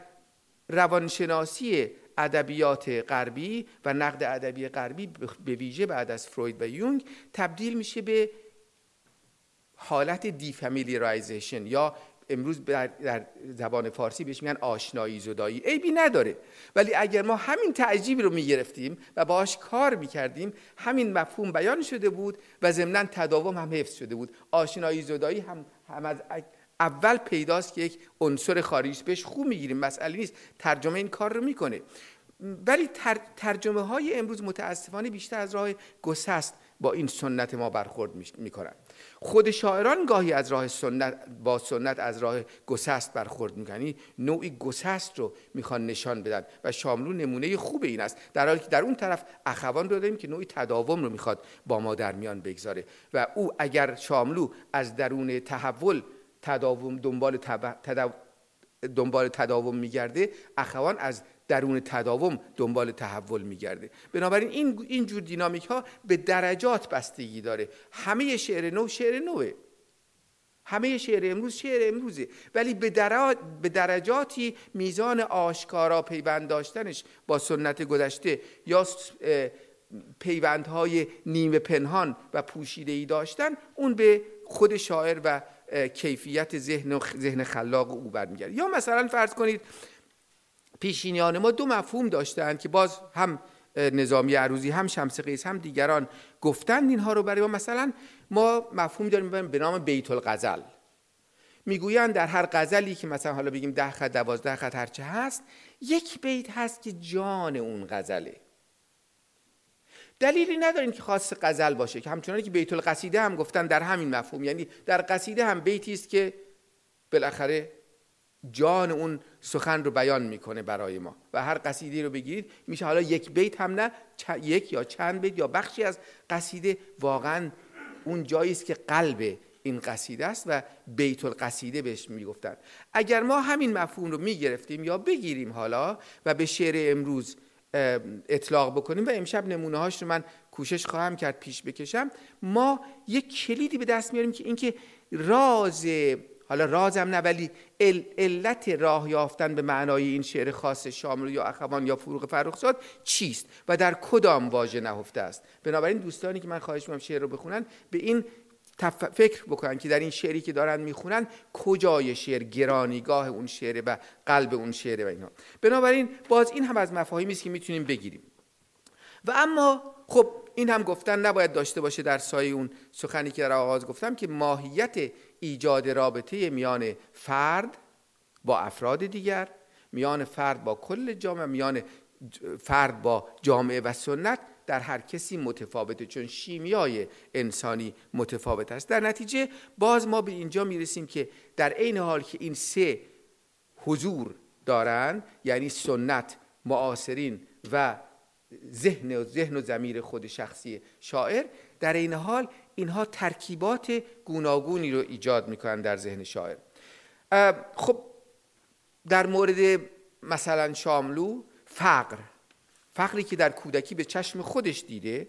روانشناسی ادبیات غربی و نقد ادبی غربی به ویژه بعد از فروید و یونگ تبدیل میشه به حالت دیفامیلیرایزیشن یا امروز در زبان فارسی بهش میگن آشنایی زدایی. عیبی نداره، ولی اگر ما همین تعجیب رو میگرفتیم و باهاش کار میکردیم همین مفهوم بیان شده بود و ضمناً تداوم هم حفظ شده بود. آشنایی زدایی هم از اول پیداست که یک عنصر خارجی بهش خوب میگیریم، مسئله نیست، ترجمه این کار رو میکنه. ولی ترجمه های امروز متاسفانه بیشتر از راه گسست با این سنت ما برخورد میکنند. خود شاعران گاهی از راه سنت با سنت از راه گسست برخورد میکنند، نوعی گسست رو میخوان نشان بدن و شاملو نمونه خوب این است، در حالی که در اون طرف اخوان رو داریم که نوعی تداوم رو میخواد با ما در میان بگذاره و او اگر شاملو از درون تحول تداوم دنبال تداوم میگرده، اخوان از درون تداوم دنبال تحول میگرده. بنابراین این جور دینامیک ها به درجات بستگی داره. همه شعر نو شعر نوه، همه شعر امروز شعر امروزه، ولی به درجاتی میزان آشکارا پیوند داشتنش با سنت گذشته یا پیوندهای نیمه پنهان و پوشیده‌ای داشتن اون به خود شاعر و کیفیت ذهن خلاق او برمیگرده. یا مثلا فرض کنید پیشینیان ما دو مفهوم داشتند که باز هم نظامی عروضی هم شمس قیس هم دیگران گفتند اینها رو برای ما. مثلا ما مفهوم داریم به نام بیت الغزل، میگویند در هر غزلی که مثلا حالا بگیم 10 خط 12 خط هرچه هست، یک بیت هست که جان اون غزله. دلیلی نداریم که خاص غزل باشه، که همچنانی که بیت القصیده هم گفتن در همین مفهوم، یعنی در قصیده هم بیتی است که بالاخره جان اون سخن رو بیان میکنه برای ما و هر قصیده رو بگیرید میشه، حالا یک بیت هم نه، یک یا چند بیت یا بخشی از قصیده واقعا اون جایی است که قلب این قصیده است و بیت القصیده بهش میگفتن. اگر ما همین مفهوم رو میگرفتیم یا بگیریم حالا و به شعر امروز اطلاق بکنیم و امشب نمونه هاش رو من کوشش خواهم کرد پیش بکشم، ما یک کلیدی به دست میاریم که اینکه راز، حالا رازم نه ولی علت راه یافتن به معنای این شعر خاص شاملو یا اخوان یا فرخزاد چیست و در کدام واژه نهفته است. بنابراین دوستانی که من خواهش می‌کنم شعر رو بخونن به این فکر بکنن که در این شعری که دارن میخونن کجای شعر گرانیگاه اون شعره و قلب اون شعره و اینا. بنابراین باز این هم از مفاهیمی است که میتونیم بگیریم. و اما خب این هم گفتن نباید داشته باشه در سایه اون سخنی که در آغاز گفتم که ماهیت ایجاد رابطه میان فرد با افراد دیگر، میان فرد با کل جامعه، میان فرد با جامعه و سنت در هر کسی متفاوته، چون شیمیای انسانی متفاوت است. در نتیجه باز ما به اینجا میرسیم که در عین حال که این سه حضور دارند، یعنی سنت، معاصرین و ذهن و ضمیر خود شخصی شاعر، در عین حال اینها ترکیبات گوناگونی رو ایجاد میکنن در ذهن شاعر. خب در مورد مثلا شاملو، فقری که در کودکی به چشم خودش دیده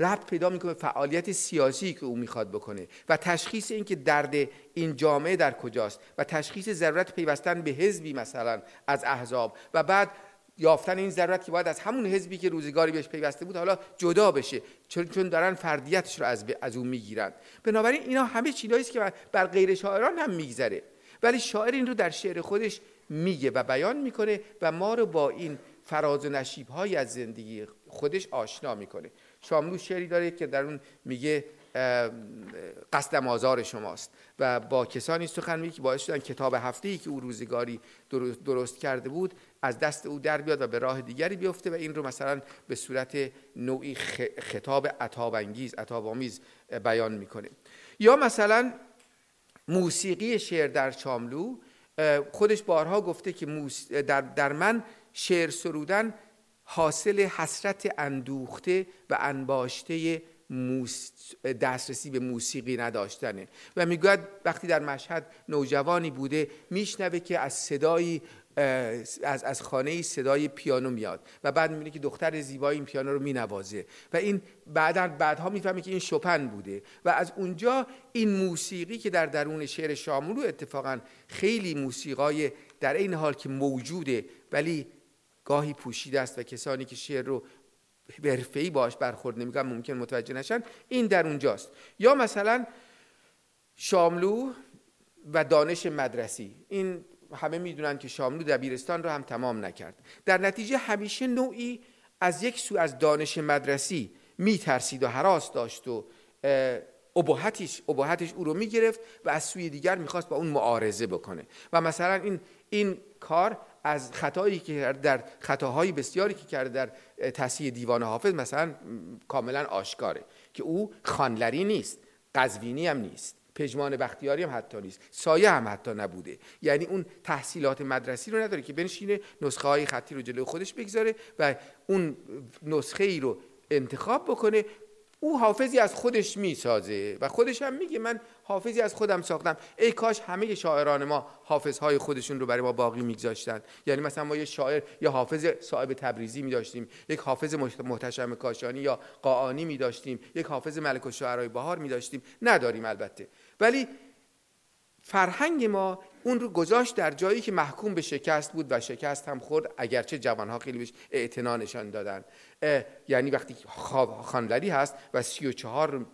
ربط پیدا میکنه به فعالیت سیاسی که او میخواد بکنه و تشخیص اینکه درد این جامعه در کجاست و تشخیص ضرورت پیوستن به حزبی مثلا از احزاب و بعد یافتن این ضرورت که باید از همون حزبی که روزگاری بهش پیوسته بود حالا جدا بشه، چون دارن فردیتش رو از او میگیرن. بنابراین اینا همه چیزایی است که بر غیر شاعران هم میگذره، ولی شاعر این رو در شعر خودش میگه و بیان میکنه و ما رو با این فراز و نشیب‌های از زندگی خودش آشنا میکنه. شاملو شعری داره که در اون میگه قصدم آزار شماست و با کسانی سخن میگه که باعث شدن کتاب هفته‌ای که او روزگاری درست کرده بود از دست او در بیاد و به راه دیگری بیفته و این رو مثلا به صورت نوعی خطاب عتاب‌آمیز بیان میکنه. یا مثلا موسیقی شعر در شاملو، خودش بارها گفته که در من شعر سرودن حاصل حسرت اندوخته و انباشته دسترسی به موسیقی نداشتنه و میگوید وقتی در مشهد نوجوانی بوده میشنوه که از خانه صدای پیانو میاد و بعد میبینه که دختر زیبایی این پیانو رو مینوازه و این بعدها میفهمه که این شوپن بوده و از اونجا این موسیقی که در درون شعر شاملو اتفاقا خیلی موسیقای در این حال که موجوده ولی گاهی پوشیده است و کسانی که شعر رو حرفه‌ای باهاش برخورد نمی‌کنن ممکن متوجه نشن، این در اونجاست. یا مثلا شاملو و دانش مدرسی، این همه میدونن که شاملو دبیرستان رو هم تمام نکرد، در نتیجه همیشه نوعی از یک سو از دانش مدرسی میترسید و هراس داشت و ابهتش او رو میگرفت و از سوی دیگر میخواست با اون معارضه بکنه و مثلا این کار از خطایی که در خطاهای بسیاری که کرده در تصحیح دیوان حافظ مثلا کاملا آشکاره که او خانلری نیست، قزوینی هم نیست، پژمان بختیاری هم حتی نیست، سایه هم حتی نبوده. یعنی اون تحصیلات مدرسی رو نداره که بنشینه نسخه های خطی رو جلوی خودش بگذاره و اون نسخه ای رو انتخاب بکنه. او حافظی از خودش میسازه و خودش هم میگه من حافظی از خودم ساختم. ای کاش همه شاعران ما حافظهای خودشون رو برای ما باقی میگذاشتن. یعنی مثلا ما یه شاعر یا حافظ صاحب تبریزی میداشتیم، یک حافظ محتشم کاشانی یا قاآنی میداشتیم، یک حافظ ملک الشعرای بهار میداشتیم. نداریم البته، ولی فرهنگ ما اون رو گذاشت در جایی که محکوم به شکست بود و شکست هم خورد، اگرچه جوانها خیلی بهش اعتنا نشان دادن. یعنی وقتی خانلری هست و 34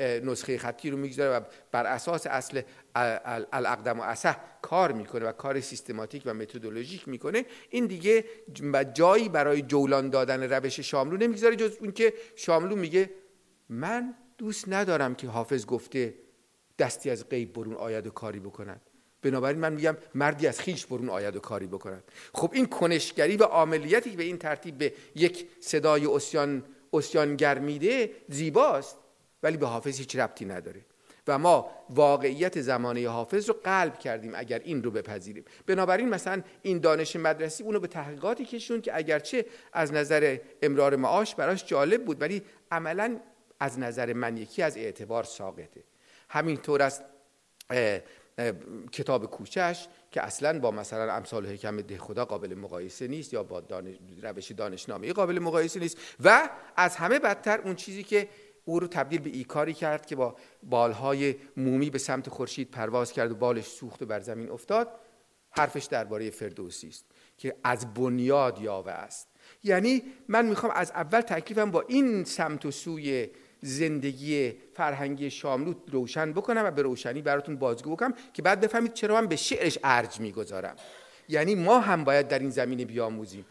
نسخه خطی رو میگذاره و بر اساس اصل الاقدم و اصح کار میکنه و کار سیستماتیک و متدولوژیک میکنه، این دیگه جایی برای جولان دادن روش شاملو نمیگذاره، جز اون که شاملو میگه من دوست ندارم که حافظ گفته دستی از غیب برون آید و کاری بکنند، بنابراین من میگم مردی از خیش برون آید و کاری بکنند. خب این کنشگری و عاملیتی که به این ترتیب به یک صدای عصیانگر میده زیباست، ولی به حافظ هیچ ربطی نداره و ما واقعیت زمانه حافظ رو قلب کردیم اگر این رو بپذیریم. بنابراین مثلا این دانش مدرسی اونو به تحقیقاتی کشون که اگرچه از نظر امرار معاش براش جالب بود، ولی عملا از نظر من یکی از اعتبار ساقطه. همینطور است کتاب کوچش که اصلا با مثلا امثال حکم دهخدا قابل مقایسه نیست یا با روش دانشنامه‌ای قابل مقایسه نیست، و از همه بدتر اون چیزی که او رو تبدیل به ایکاری کرد که با بالهای مومی به سمت خورشید پرواز کرد و بالش سوخت و بر زمین افتاد، حرفش درباره فردوسی است که از بنیاد یاوه است. یعنی من میخوام از اول تکلیفم با این سمت و سوی زندگی فرهنگی شاملو روشن بکنم و به روشنی براتون بازگو بکنم که بعد بفهمید چرا من به شعرش ارج میگذارم. یعنی ما هم باید در این زمینه بیاموزیم.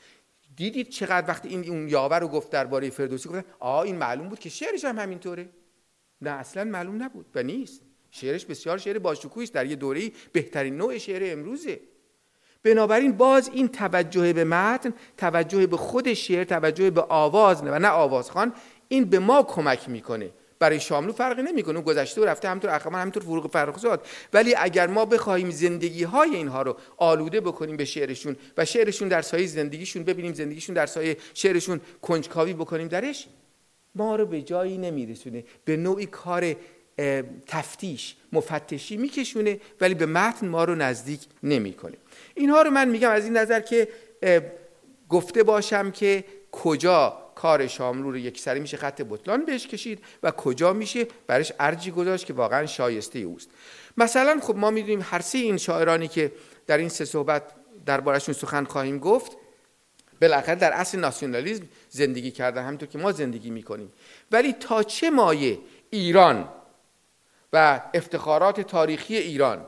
دیدید چقدر وقتی این اون یاور رو گفت درباره فردوسی، گفتن این معلوم بود که شعرش هم همینطوره. نه، اصلا معلوم نبود و نیست. شعرش بسیار شعر باشکوهی است، در یه دوره‌ای بهترین نوع شعر امروزه. بنابراین باز این توجه به متن، توجه به خود شعر، توجه به آواز و نه آوازخوان، این به ما کمک میکنه. برای شاملو فرقی نمیکنه، گذشته و رفته، همینطور اخوان، همینطور فروغ فرخزاد. ولی اگر ما بخوایم زندگی های اینها رو آلوده بکنیم به شعرشون و شعرشون در سایه زندگیشون ببینیم، زندگیشون در سایه شعرشون کنجکاوی بکنیم درش، ما رو به جایی نمیرسونه، به نوعی کار تفتیش مفتشی میکشونه ولی به متن ما رو نزدیک نمیکنه. اینها رو من میگم از این نظر که گفته باشم که کجا کار شاملو رو یکسره میشه خط بطلان بهش کشید و کجا میشه برش ارجی گذاشت که واقعا شایسته اوست. مثلا خب ما میدونیم هر سه این شاعرانی که در این سه صحبت دربارشون سخن خواهیم گفت بالاخره در اصل ناسیونالیسم زندگی کردن، همونطور که ما زندگی میکنیم، ولی تا چه مایه ایران و افتخارات تاریخی ایران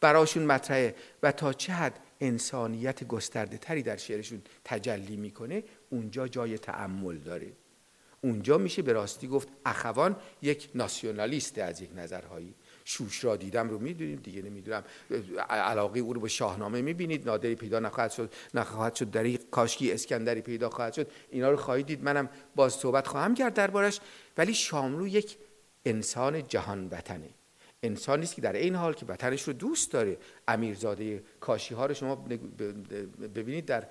براشون مطرحه و تا چه حد انسانیت گسترده تری در شعرشون تجلی میکنه، اونجا جای تأمل داره. اونجا میشه به راستی گفت اخوان یک ناسیونالیسته از یک نظرهایی. شوش را دیدم رو میدونیم دیگه، نمیدونم علاقه او رو به شاهنامه میبینید، نادری پیدا نخواهد شد در کاشکی اسکندری پیدا خواهد شد، اینا رو خواهید دید، منم باز صحبت خواهم کرد دربارش. ولی شاملو یک انسان جهان وطنه، انسانی است که در این حال که وطنش رو دوست داره. امیرزاده کاشی ها رو شما ببینید در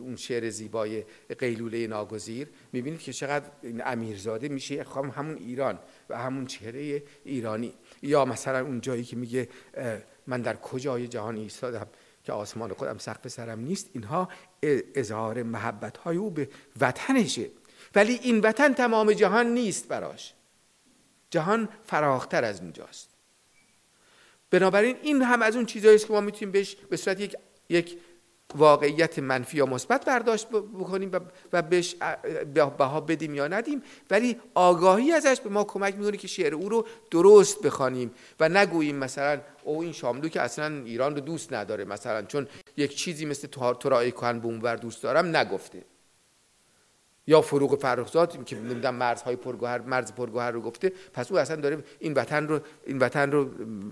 اون شعر زیبای قیلوله ناگزیر، میبینید که چقدر امیرزاده میشه همون ایران و همون چهره ایرانی. یا مثلا اون جایی که میگه من در کجای جهان ایستادم که آسمان خودم سقف سرم نیست، اینها اظهار محبت های او به وطنشه. ولی این وطن تمام جهان نیست، براش جهان فراختر از اونجاست. بنابراین این هم از اون چیزایی است که ما میتونیم بهش به صورت یک واقعیت منفی یا مثبت برداشت بکنیم و بهش بها بدیم یا ندیم، ولی آگاهی ازش به ما کمک میکنه که شعر او رو درست بخوانیم و نگوییم مثلا این شاملو که اصلا ایران رو دوست نداره، مثلا چون یک چیزی مثل تو را ای کهن بومور دوست دارم نگفته. یا فروغ فرخزاد که نمیدونم مرزهای پرگوهر، مرز پرگوهر رو گفته، پس او اصلا داره این وطن رو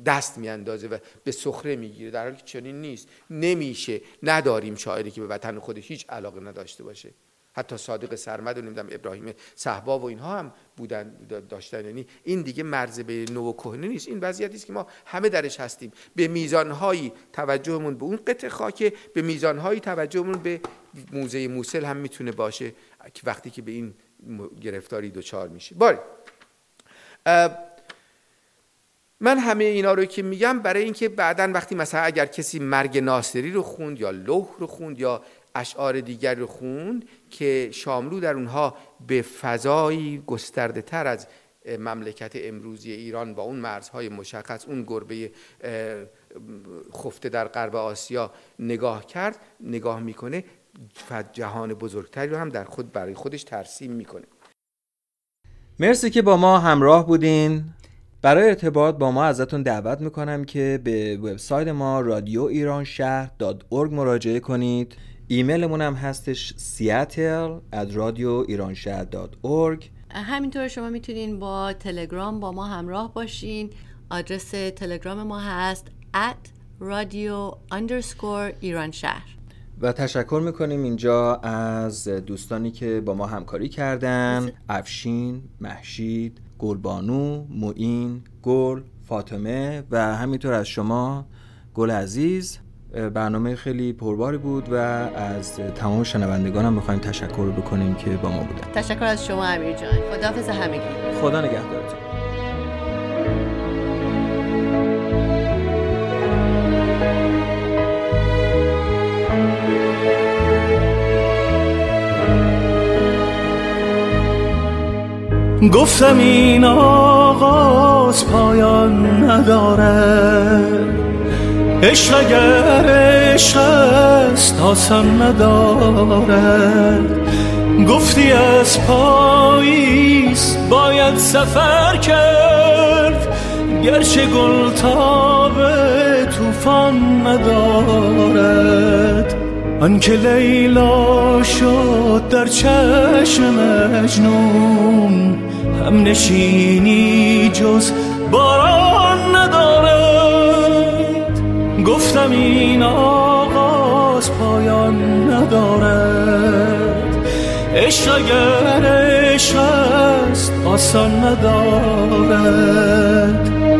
دست میاندازه و به سخره میگیره، در حالی که چنین نیست. نمیشه، نداریم شاعری که به وطن خودش هیچ علاقه نداشته باشه. حتی صادق سرمد و نمیدونم ابراهیم صهبا و اینها هم بودن داشتن. یعنی این دیگه مرز به نو و کهنه نیست، این وضعیتی است که ما همه درش هستیم. به میزانهایی توجهمون به اون قطعه خاک، به میزانهایی توجهمون به موزه موسل هم میتونه باشه که وقتی که به این گرفتاری دوچار میشه. باری من همه اینا رو که میگم برای اینکه بعداً وقتی مثلا اگر کسی مرگ ناصری رو خوند یا لوح رو خوند یا اشعار دیگر رو خوند که شاملو در اونها به فضایی گسترده تر از مملکت امروزی ایران با اون مرزهای مشخص، اون گربه خفته در غرب آسیا نگاه کرد، نگاه میکنه و جهان بزرگتری رو هم در خود برای خودش ترسیم میکنه. مرسی که با ما همراه بودین. برای ارتباط با ما ازتون دعوت میکنم که به وبسایت ما radioiranshahr.org مراجعه کنید. ایمیلمون هم هستش seattle@radioiranshahr.org. همینطور شما میتونین با تلگرام با ما همراه باشین. آدرس تلگرام ما هست @radio_iranshahr. و تشکر میکنیم اینجا از دوستانی که با ما همکاری کردن: افشین، محشید، گلبانو، معین، گل، فاطمه و همینطور از شما گل عزیز. برنامه خیلی پرباری بود و از تمام شنوندگان هم میخوایم تشکر بکنیم که با ما بودن. تشکر از شما امیر جان. خداحافظ همگی. خدا نگهدارتون. گفتم این آغاز پایان ندارد، عشق اگر عشق است آسم ندارد. گفتی از پاییز باید سفر کرد، گرچه گل تاب طوفان ندارد. آن که لیلا شد در چشم مجنون، هم نشینی جز باران ندارد. گفتم این آغاز پایان ندارد، عشق اگر عشق است آسان ندارد.